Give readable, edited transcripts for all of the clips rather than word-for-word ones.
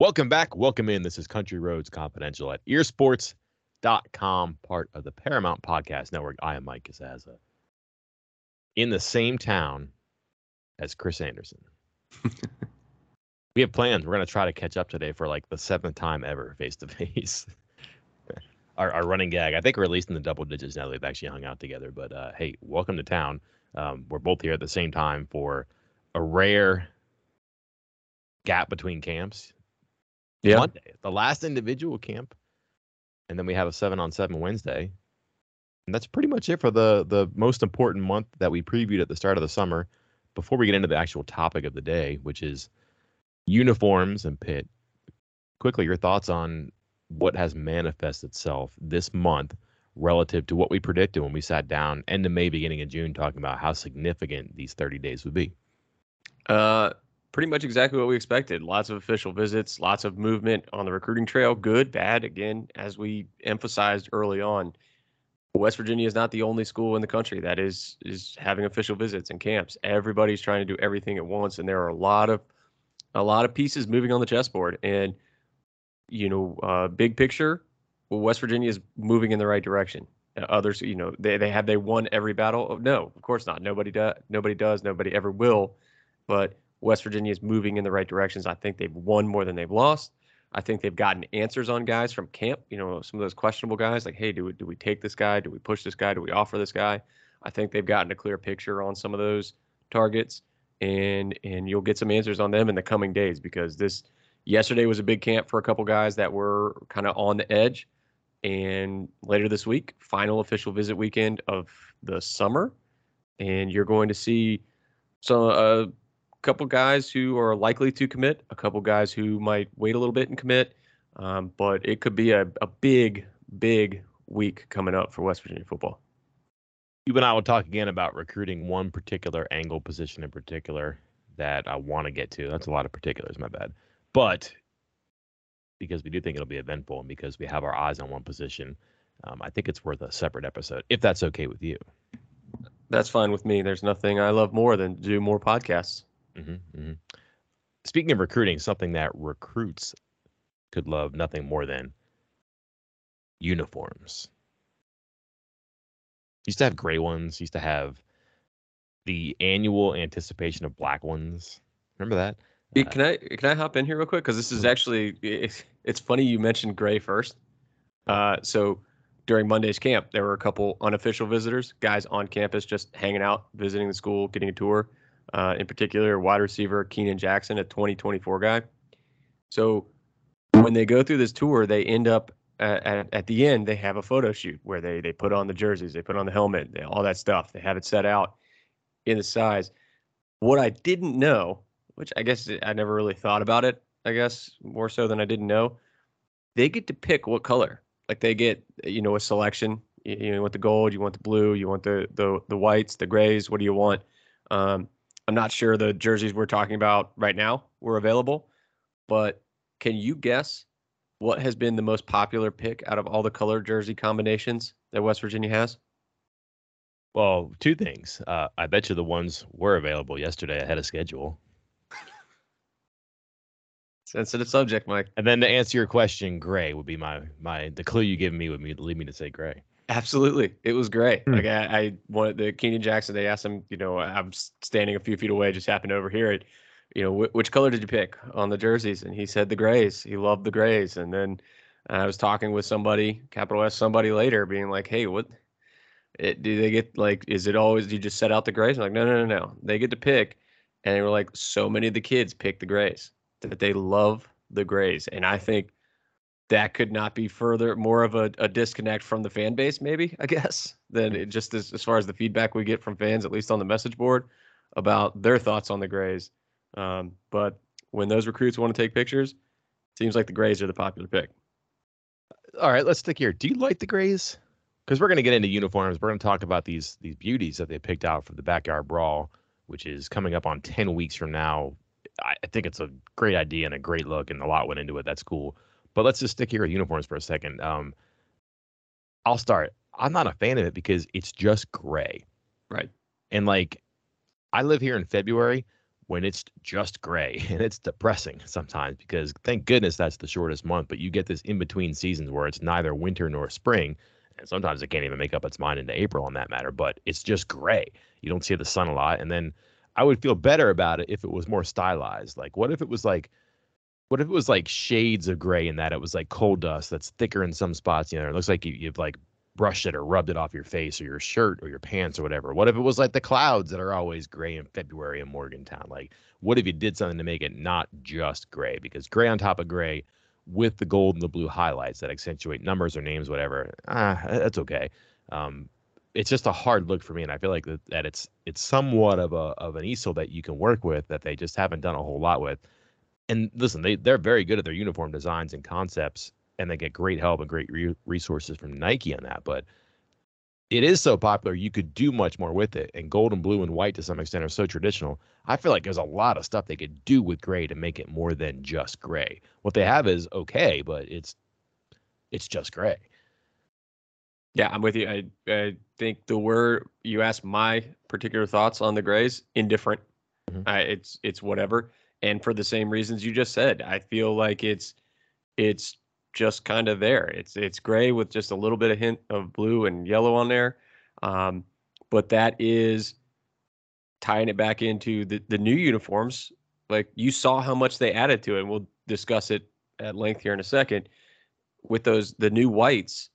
Welcome back. Welcome in. This is Country Roads Confidential at earsports.com, part of the Paramount Podcast Network. I am Mike Casazza. In the same town as Chris Anderson. We have plans. We're going to try to catch up today for like the seventh time ever face-to-face. Our running gag. I think we're at least in the double digits now that we've actually hung out together. But, hey, welcome to town. We're both here at the same time for a rare gap between camps. Yeah. Monday, the last individual camp, and then we have a 7-on-7 Wednesday, and that's pretty much it for the most important month that we previewed at the start of the summer. Before we get into the actual topic of the day, which is uniforms and Pitt, quickly your thoughts on what has manifested itself this month relative to what we predicted when we sat down end of May, beginning of June, talking about how significant these 30 days would be. Pretty much exactly what we expected. Lots of official visits, lots of movement on the recruiting trail. Good, bad, again, as we emphasized early on. West Virginia is not the only school in the country that is having official visits and camps. Everybody's trying to do everything at once, and there are a lot of pieces moving on the chessboard. And, you know, big picture, well, West Virginia is moving in the right direction. Others, you know, they won every battle. Oh, no, of course not. Nobody does. Nobody ever will. But West Virginia is moving in the right directions. I think they've won more than they've lost. I think they've gotten answers on guys from camp. You know, some of those questionable guys, like, hey, do we take this guy? Do we push this guy? Do we offer this guy? I think they've gotten a clear picture on some of those targets, and you'll get some answers on them in the coming days, because yesterday was a big camp for a couple guys that were kind of on the edge. And later this week, final official visit weekend of the summer, and you're going to see some couple guys who are likely to commit, a couple guys who might wait a little bit and commit, but it could be a big week coming up for West Virginia football. You and I will talk again about recruiting one particular angle position in particular that I want to get to. That's a lot of particulars, my bad. But because we do think it'll be eventful and because we have our eyes on one position, I think it's worth a separate episode, if that's okay with you. That's fine with me. There's nothing I love more than to do more podcasts. Mm-hmm, mm-hmm. Speaking of recruiting, something that recruits could love nothing more than uniforms. Used to have gray ones. Used to have the annual anticipation of black ones. Remember that? Can I hop in here real quick? Because this is actually, it's funny you mentioned gray first. So during Monday's camp, there were a couple unofficial visitors, guys on campus just hanging out, visiting the school, getting a tour. In particular, wide receiver Keenan Jackson, a 2024 guy. So when they go through this tour, they end up at the end, they have a photo shoot where they put on the jerseys, they put on the helmet, all that stuff. They have it set out in the size. What I didn't know, which I guess I never really thought about it, I guess more so than I didn't know, they get to pick what color. Like they get, you know, a selection. You want the gold, you want the blue, you want the whites, the grays. What do you want? I'm not sure the jerseys we're talking about right now were available, but can you guess what has been the most popular pick out of all the color jersey combinations that West Virginia has? Well, two things. I bet you the ones were available yesterday ahead of schedule. Sensitive subject, Mike. And then to answer your question, gray would be the clue you give me would lead me to say gray. Absolutely. It was great. Like I wanted the Keenan Jackson, they asked him, you know, I'm standing a few feet away, just happened to overhear it. You know, which color did you pick on the jerseys? And he said the grays. He loved the grays. And then I was talking with somebody, capital S, somebody later being like, hey, do they get, like, is it always, do you just set out the grays? I'm like, no. They get to pick. And they were like, so many of the kids picked the grays, that they love the grays. And I think that could not be further, more of a disconnect from the fan base, maybe, I guess, than it just as far as the feedback we get from fans, at least on the message board, about their thoughts on the grays. But when those recruits want to take pictures, it seems like the grays are the popular pick. All right, let's stick here. Do you like the grays? Because we're going to get into uniforms. We're going to talk about these beauties that they picked out for the Backyard Brawl, which is coming up on 10 weeks from now. I think it's a great idea and a great look, and a lot went into it. That's cool. But let's just stick here with uniforms for a second. I'll start. I'm not a fan of it because it's just gray. Right. And, like, I live here in February. when it's just gray, and it's depressing sometimes because thank goodness that's the shortest month, but you get this in between seasons where it's neither winter nor spring. And sometimes it can't even make up its mind into April on that matter, but it's just gray. You don't see the sun a lot. And then I would feel better about it if it was more stylized. Like what if it was like shades of gray in that it was like coal dust that's thicker in some spots, you know, it looks like you've like brushed it or rubbed it off your face or your shirt or your pants or whatever. What if it was like the clouds that are always gray in February in Morgantown? Like what if you did something to make it not just gray, because gray on top of gray with the gold and the blue highlights that accentuate numbers or names, whatever, that's okay. It's just a hard look for me, and I feel like that it's somewhat of an easel that you can work with that they just haven't done a whole lot with. And listen, they're very good at their uniform designs and concepts, and they get great help and great resources from Nike on that. But it is so popular, you could do much more with it. And gold and blue and white to some extent are so traditional. I feel like there's a lot of stuff they could do with gray to make it more than just gray. What they have is okay, but it's just gray. Yeah, I'm with you. I think the word you asked my particular thoughts on the grays, indifferent. Mm-hmm. It's whatever. And for the same reasons you just said, I feel like it's just kind of there. It's gray with just a little bit of hint of blue and yellow on there. But that is tying it back into the new uniforms. Like you saw how much they added to it, and we'll discuss it at length here in a second. With the new whites,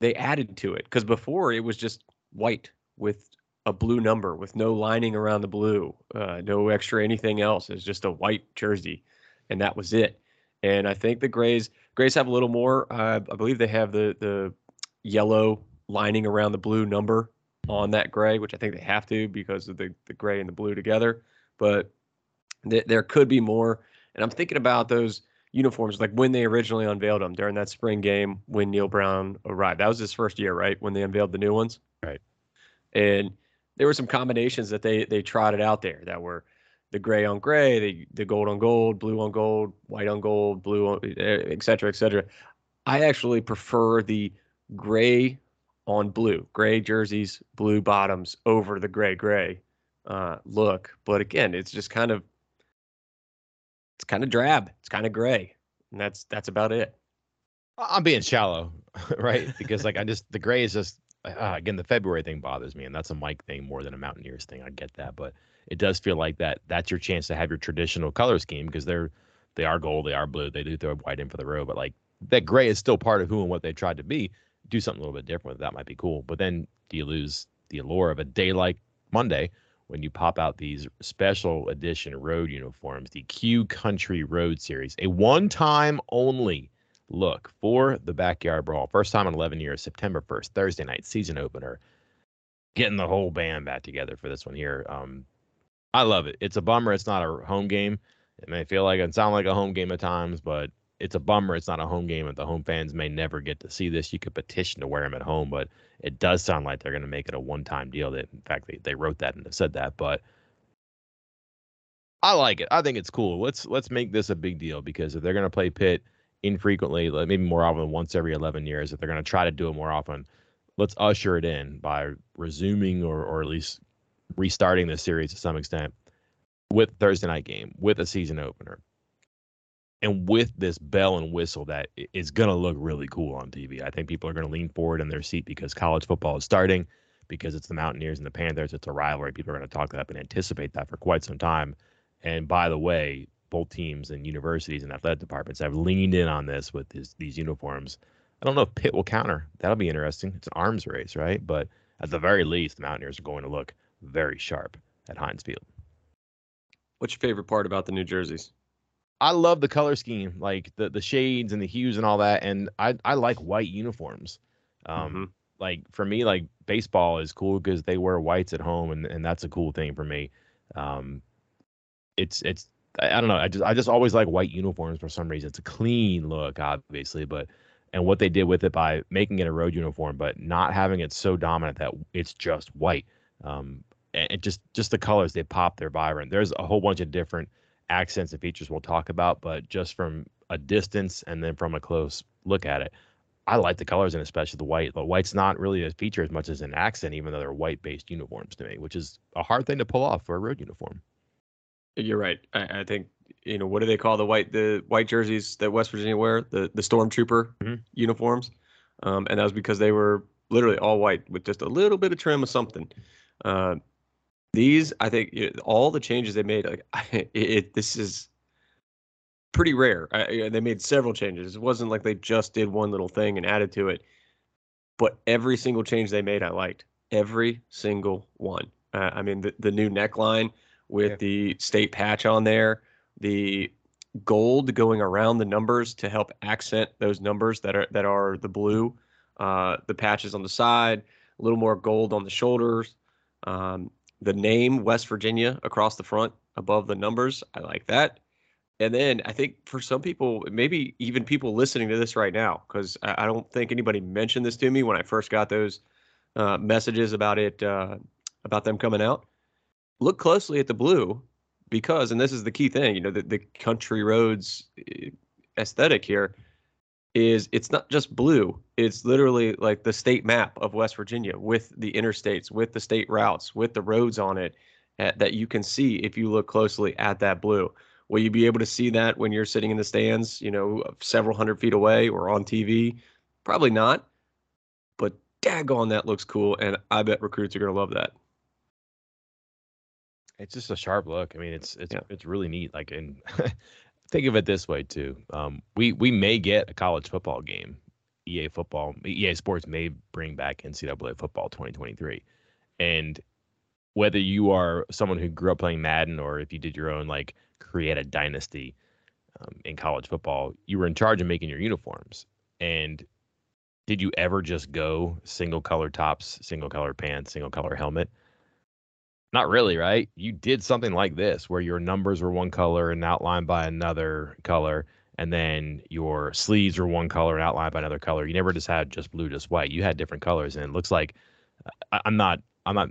they added to it, because before it was just white with a blue number with no lining around the blue, no extra anything else. It's just a white jersey, and that was it. And I think the Grays have a little more. I believe they have the yellow lining around the blue number on that gray, which I think they have to because of the gray and the blue together. But there could be more. And I'm thinking about those uniforms, like when they originally unveiled them during that spring game when Neil Brown arrived. That was his first year, right, when they unveiled the new ones? Right. And there were some combinations that they trotted out there that were the gray on gray, the gold on gold, blue on gold, white on gold, blue on, et cetera, et cetera. I actually prefer the gray on blue, gray jerseys, blue bottoms over the gray look. But again, it's just kind of, it's kind of drab. It's kind of gray. And that's about it. I'm being shallow, right? Because like the gray is just, again, the February thing bothers me. And that's a Mike thing more than a Mountaineers thing. I get that. But it does feel like that's your chance to have your traditional color scheme, because they are gold. They are blue. They do throw white in for the row. But like that gray is still part of who and what they tried to be. Do something a little bit different. That might be cool. But then do you lose the allure of a day like Monday when you pop out these special edition road uniforms, the Q Country Road Series, a one-time only look for the Backyard Brawl. First time in 11 years, September 1st, Thursday night, season opener. Getting the whole band back together for this one here. I love it. It's a bummer it's not a home game. It may feel like and sound like a home game at times, but it's a bummer it's not a home game, and the home fans may never get to see this. You could petition to wear them at home, but it does sound like they're going to make it a one-time deal. That, in fact, they wrote that and have said that, but I like it. I think it's cool. Let's make this a big deal, because if they're going to play Pitt infrequently, maybe more often, once every 11 years, if they're going to try to do it more often, let's usher it in by resuming or at least restarting the series to some extent with Thursday night game, with a season opener, and with this bell and whistle that is going to look really cool on TV. I think people are going to lean forward in their seat because college football is starting, because it's the Mountaineers and the Panthers. It's a rivalry. People are going to talk that up and anticipate that for quite some time. And by the way, both teams and universities and athletic departments have leaned in on this with these uniforms. I don't know if Pitt will counter. That'll be interesting. It's an arms race, right? But at the very least, the Mountaineers are going to look very sharp at Heinz Field. What's your favorite part about the new jerseys? I love the color scheme, like the shades and the hues and all that. And I like white uniforms. Mm-hmm. Like for me, like baseball is cool because they wear whites at home, and that's a cool thing for me. It's I don't know. I just always like white uniforms for some reason. It's a clean look, obviously, and what they did with it by making it a road uniform, but not having it so dominant that it's just white. And just the colors, they pop, they're vibrant. There's a whole bunch of different accents and features we'll talk about, but just from a distance and then from a close look at it, I like the colors, and especially the white. But white's not really a feature as much as an accent, even though they're white-based uniforms to me, which is a hard thing to pull off for a road uniform. You're right. I think, you know, what do they call the white jerseys that West Virginia wear? The stormtrooper uniforms. And that was because they were literally all white with just a little bit of trim of something. These, I think, all the changes they made, this is pretty rare. They made several changes. It wasn't like they just did one little thing and added to it. But every single change they made, I liked. Every single one. I mean, the new neckline with the state patch on there, the gold going around the numbers to help accent those numbers that are the blue, the patches on the side, a little more gold on the shoulders, the name West Virginia across the front above the numbers. I like that. And then I think for some people, maybe even people listening to this right now, because I don't think anybody mentioned this to me when I first got those messages about it, about them coming out. Look closely at the blue because, and this is the key thing, you know, the Country Roads aesthetic here is it's not just blue. It's literally like the state map of West Virginia with the interstates, with the state routes, with the roads on it that you can see if you look closely at that blue. Will you be able to see that when you're sitting in the stands, you know, several hundred feet away or on TV? Probably not. But daggone, that looks cool. And I bet recruits are going to love that. It's just a sharp look. I mean, it's really neat. Like, and think of it this way, too. We may get a college football game. EA Sports may bring back NCAA football 2023. And whether you are someone who grew up playing Madden or if you did your own, like, create a dynasty in college football, you were in charge of making your uniforms. And did you ever just go single color tops, single color pants, single color helmet? Not really, right? You did something like this where your numbers were one color and outlined by another color, and then your sleeves were one color and outlined by another color. You never just had just blue, just white. You had different colors, and it looks like I'm not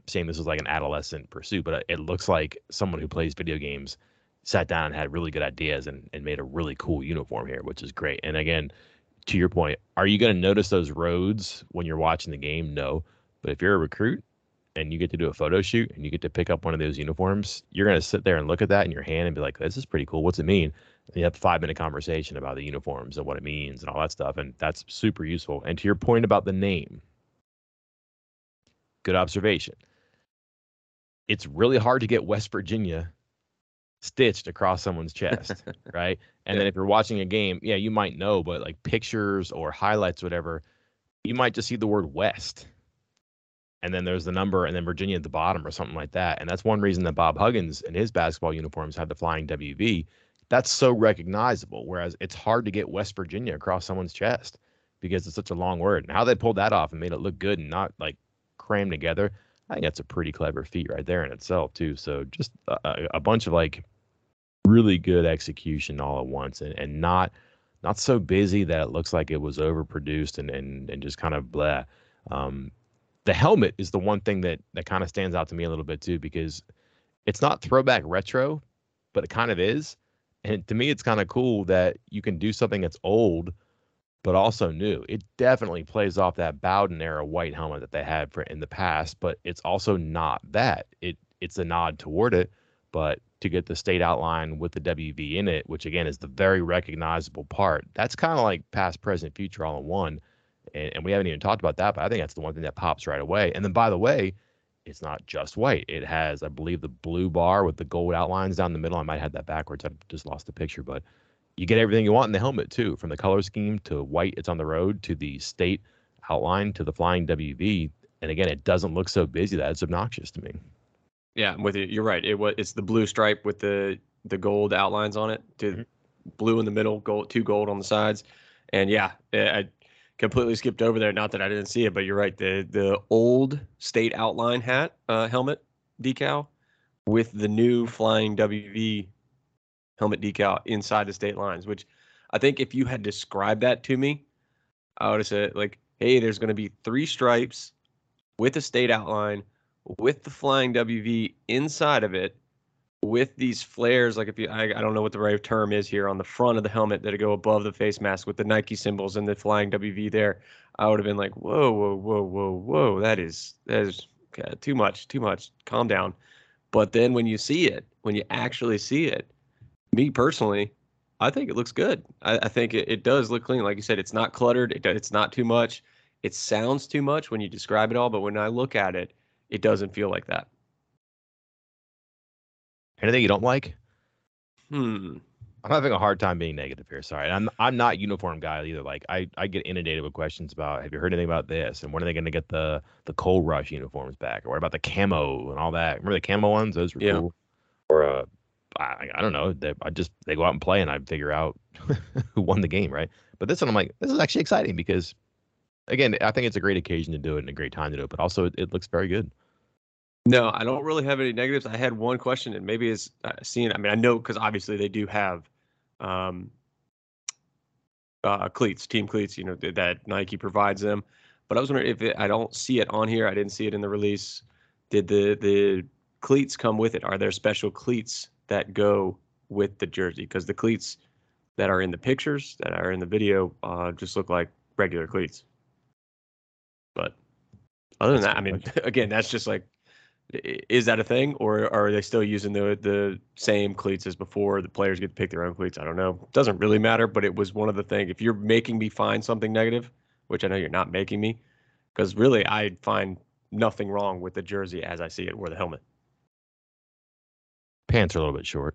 saying this is like an adolescent pursuit, but it looks like someone who plays video games sat down and had really good ideas and made a really cool uniform here, which is great. And again, to your point, are you going to notice those roads when you're watching the game? No. But if you're a recruit and you get to do a photo shoot and you get to pick up one of those uniforms, you're going to sit there and look at that in your hand and be like, this is pretty cool. What's it mean? And you have a 5-minute conversation about the uniforms and what it means and all that stuff. And that's super useful. And to your point about the name, good observation. It's really hard to get West Virginia stitched across someone's chest, right? And then if you're watching a game, you might know, but like pictures or highlights, whatever, you might just see the word West. And then there's the number and then Virginia at the bottom or something like that. And that's one reason that Bob Huggins and his basketball uniforms have the flying WV. That's so recognizable, whereas it's hard to get West Virginia across someone's chest because it's such a long word. And how they pulled that off and made it look good and not like crammed together, I think that's a pretty clever feat right there in itself, too. So just a bunch of like really good execution all at once and not so busy that it looks like it was overproduced and just kind of blah. The helmet is the one thing that kind of stands out to me a little bit, too, because it's not throwback retro, but it kind of is. And to me, it's kind of cool that you can do something that's old but also new. It definitely plays off that Bowden era white helmet that they had in the past, but it's also not that. It's a nod toward it, but to get the state outline with the WV in it, which again is the very recognizable part, that's kind of like past, present, future all in one. And we haven't even talked about that, but I think that's the one thing that pops right away. And then, by the way, it's not just white. It has, I believe, the blue bar with the gold outlines down the middle. I might have that backwards. I just lost the picture, but you get everything you want in the helmet, too, from the color scheme to white, it's on the road, to the state outline, to the flying WV. And again, it doesn't look so busy that it's obnoxious to me. Yeah, I'm with you. You're right. It's the blue stripe with the gold outlines on it, to blue in the middle, gold, two gold on the sides. And yeah, I completely skipped over there. Not that I didn't see it, but you're right. The old state outline hat, helmet decal with the new flying WV helmet decal inside the state lines, which I think if you had described that to me, I would have said, like, hey, there's going to be three stripes with a state outline, with the flying WV inside of it, with these flares. Like, if you, I don't know what the right term is here, on the front of the helmet that go above the face mask with the Nike symbols and the flying WV there, I would have been like, whoa, whoa, whoa, whoa, whoa. That is too much, too much. Calm down. But then when you see it, when you actually see it, me personally, I think it looks good. I think it does look clean. Like you said, it's not cluttered. It's not too much. It sounds too much when you describe it all. But when I look at it, it doesn't feel like that. Anything you don't like? I'm having a hard time being negative here. Sorry. I'm not a uniform guy either. Like I get inundated with questions about, have you heard anything about this? And when are they going to get the Cold Rush uniforms back? Or what about the camo and all that? Remember the camo ones? Those were cool. Or I don't know. They go out and play and I figure out who won the game, right? But this one, I'm like, this is actually exciting because, again, I think it's a great occasion to do it and a great time to do it. But also, it looks very good. No, I don't really have any negatives. I had one question, and maybe it's seen. I mean, I know because obviously they do have cleats, team cleats, you know, that Nike provides them. But I was wondering if I don't see it on here. I didn't see it in the release. Did the cleats come with it? Are there special cleats that go with the jersey? Because the cleats that are in the pictures, that are in the video, just look like regular cleats. But other than that, I mean, again, that's just like, is that a thing, or are they still using the same cleats as before? The players get to pick their own cleats. I don't know. Doesn't really matter, but it was one of the things. If you're making me find something negative, which I know you're not making me, because really I find nothing wrong with the jersey as I see it or the helmet. Pants are a little bit short.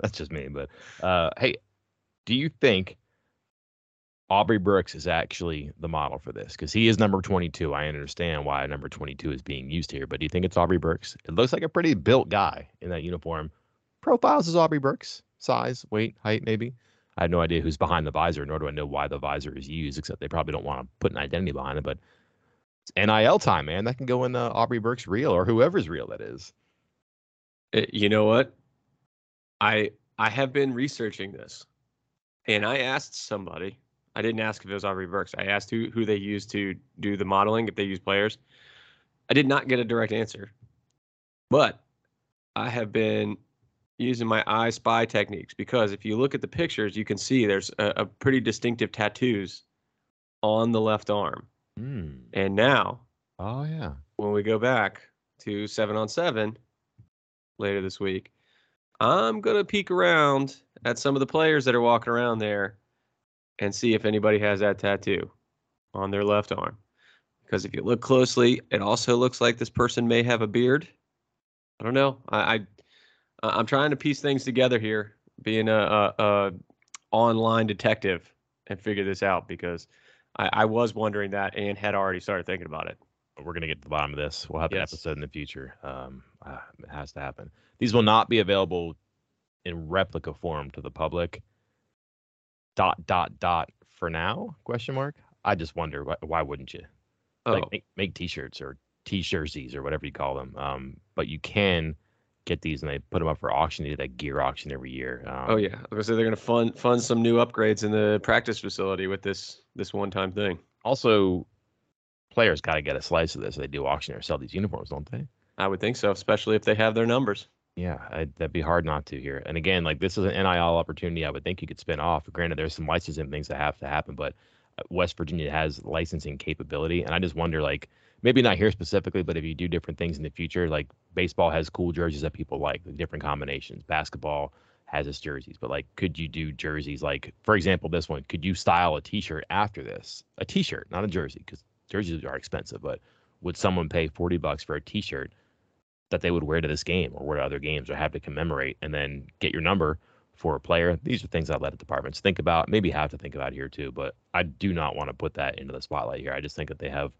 That's just me. But hey, do you think Aubrey Brooks is actually the model for this? Because he is number 22. I understand why number 22 is being used here, but do you think it's Aubrey Brooks? It looks like a pretty built guy in that uniform. Profiles is Aubrey Brooks. Size, weight, height, maybe. I have no idea who's behind the visor, nor do I know why the visor is used, except they probably don't want to put an identity behind it. But it's NIL time, man. That can go in the Aubrey Brooks reel or whoever's reel that is. You know what? I have been researching this, and I asked somebody. I didn't ask if it was Aubrey Brooks. I asked who they used to do the modeling, if they use players. I did not get a direct answer. But I have been using my eye spy techniques, because if you look at the pictures, you can see there's a pretty distinctive tattoos on the left arm. Mm. And now, when we go back to 7-on-7 later this week, I'm going to peek around at some of the players that are walking around there and see if anybody has that tattoo on their left arm. Because if you look closely, it also looks like this person may have a beard. I don't know. I'm trying to piece things together here, being a online detective, and figure this out, because I was wondering that and had already started thinking about it. We're going to get to the bottom of this. We'll have an episode in the future. It has to happen. These will not be available in replica form to the public. ... for now? Question mark. I just wonder why wouldn't you like make t-shirts or t-shirtsies or whatever you call them. But you can get these, and they put them up for auction. They do that gear auction every year. So they're gonna fund some new upgrades in the practice facility with this one-time thing. Also, players got to get a slice of this. So they do auction or sell these uniforms, don't they? I would think so, especially if they have their numbers. Yeah, that'd be hard not to here. And again, like, this is an NIL opportunity I would think you could spin off. Granted, there's some licensing things that have to happen, but West Virginia has licensing capability. And I just wonder, like, maybe not here specifically, but if you do different things in the future, like baseball has cool jerseys that people like different combinations. Basketball has its jerseys. But, like, could you do jerseys like, for example, this one? Could you style a T-shirt after this? A T-shirt, not a jersey, because jerseys are expensive. But would someone pay $40 for a T-shirt that they would wear to this game or wear to other games or have to commemorate, and then get your number for a player? These are things I've let departments think about, maybe have to think about here too, but I do not want to put that into the spotlight here. I just think that they have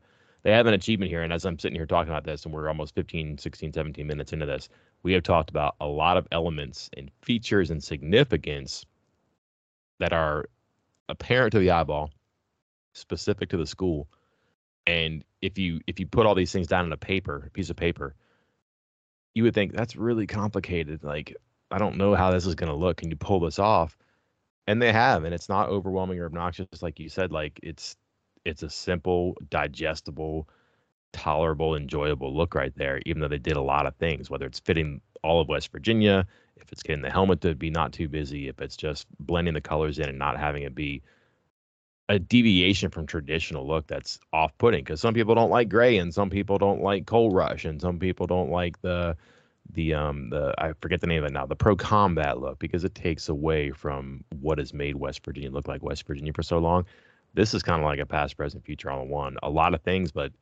an achievement here. And as I'm sitting here talking about this, and we're almost 15, 16, 17 minutes into this, we have talked about a lot of elements and features and significance that are apparent to the eyeball, specific to the school. And if you put all these things down on a piece of paper, you would think that's really complicated. Like, I don't know how this is going to look. Can you pull this off? And they have, and it's not overwhelming or obnoxious. Like you said, like it's a simple, digestible, tolerable, enjoyable look right there, even though they did a lot of things, whether it's fitting all of West Virginia, if it's getting the helmet to be not too busy, if it's just blending the colors in and not having it be a deviation from traditional look that's off-putting, because some people don't like gray, and some people don't like Cold Rush, and some people don't like the I forget the name of it now, the pro combat look, because it takes away from what has made West Virginia look like West Virginia for so long. This is kind of like a past, present, future all in one. A lot of things, but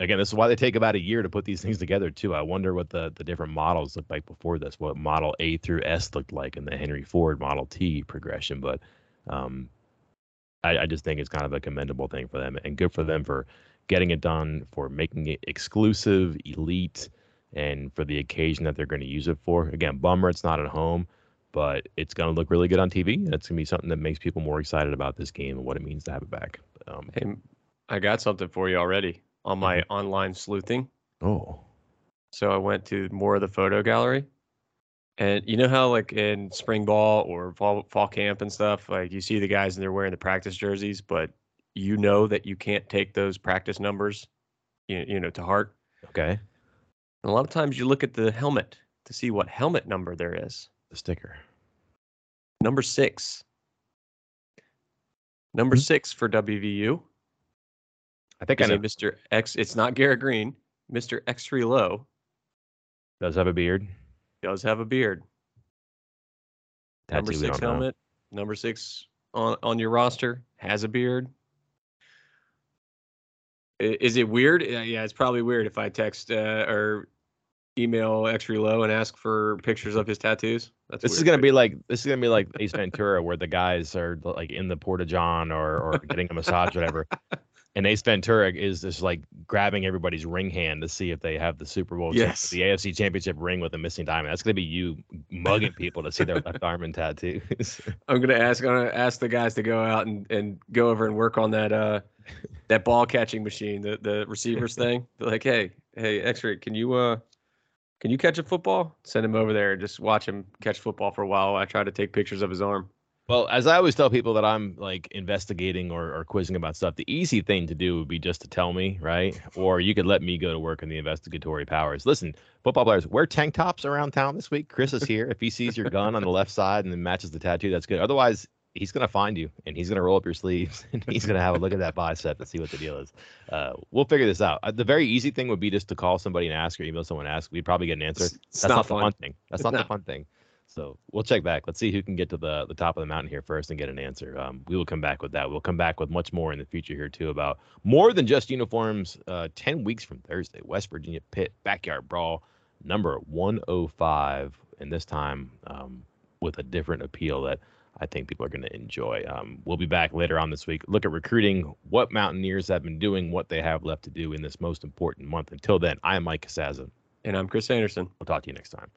again, this is why they take about a year to put these things together too. I wonder what the different models looked like before this, what model A through S looked like in the Henry Ford Model T progression. But I just think it's kind of a commendable thing for them, and good for them for getting it done, for making it exclusive, elite, and for the occasion that they're going to use it for. Again, bummer it's not at home, but it's going to look really good on TV, and it's going to be something that makes people more excited about this game and what it means to have it back. Hey, I got something for you already on my online sleuthing. Oh. So I went to more of the photo gallery. And you know how, like, in spring ball or fall camp and stuff, like, you see the guys and they're wearing the practice jerseys, but you know that you can't take those practice numbers, you know, to heart. Okay. And a lot of times you look at the helmet to see what helmet number there is. The sticker. Number 6. Number 6 for WVU. I think I know. Mr. X. It's not Garrett Green. Mr. X Relo. Does have a beard. Does have a beard. That's number 6 helmet. Know. Number 6 on your roster has a beard. Is it weird? Yeah, it's probably weird if I text or email X Relo and ask for pictures of his tattoos. That's this weird. Is gonna be like Ace Ventura, where the guys are like in the Porta John or getting a massage, whatever. And Ace Ventura is just like grabbing everybody's ring hand to see if they have the Super Bowl, yes, the AFC Championship ring with a missing diamond. That's going to be you mugging people to see their left arm tattoos. I'm going to ask the guys to go out and go over and work on that that ball catching machine, the receivers thing. They're like, hey, X-Ray, can you catch a football? Send him over there and just watch him catch football for a while. I try to take pictures of his arm. Well, as I always tell people that I'm like investigating or quizzing about stuff, the easy thing to do would be just to tell me, right? Or you could let me go to work in the investigatory powers. Listen, football players, wear tank tops around town this week. Chris is here. If he sees your gun on the left side and then matches the tattoo, that's good. Otherwise, he's going to find you, and he's going to roll up your sleeves, and he's going to have a look at that bicep and see what the deal is. We'll figure this out. The very easy thing would be just to call somebody and ask or email someone and ask. We'd probably get an answer. That's not the fun thing. That's not the fun thing. So we'll check back. Let's see who can get to the top of the mountain here first and get an answer. We will come back with that. We'll come back with much more in the future here, too, about more than just uniforms. 10 weeks from Thursday, West Virginia Pitt Backyard Brawl number 105. And this time with a different appeal that I think people are going to enjoy. We'll be back later on this week. Look at recruiting, what Mountaineers have been doing, what they have left to do in this most important month. Until then, I am Mike Casazza. And I'm Chris Anderson. We'll talk to you next time.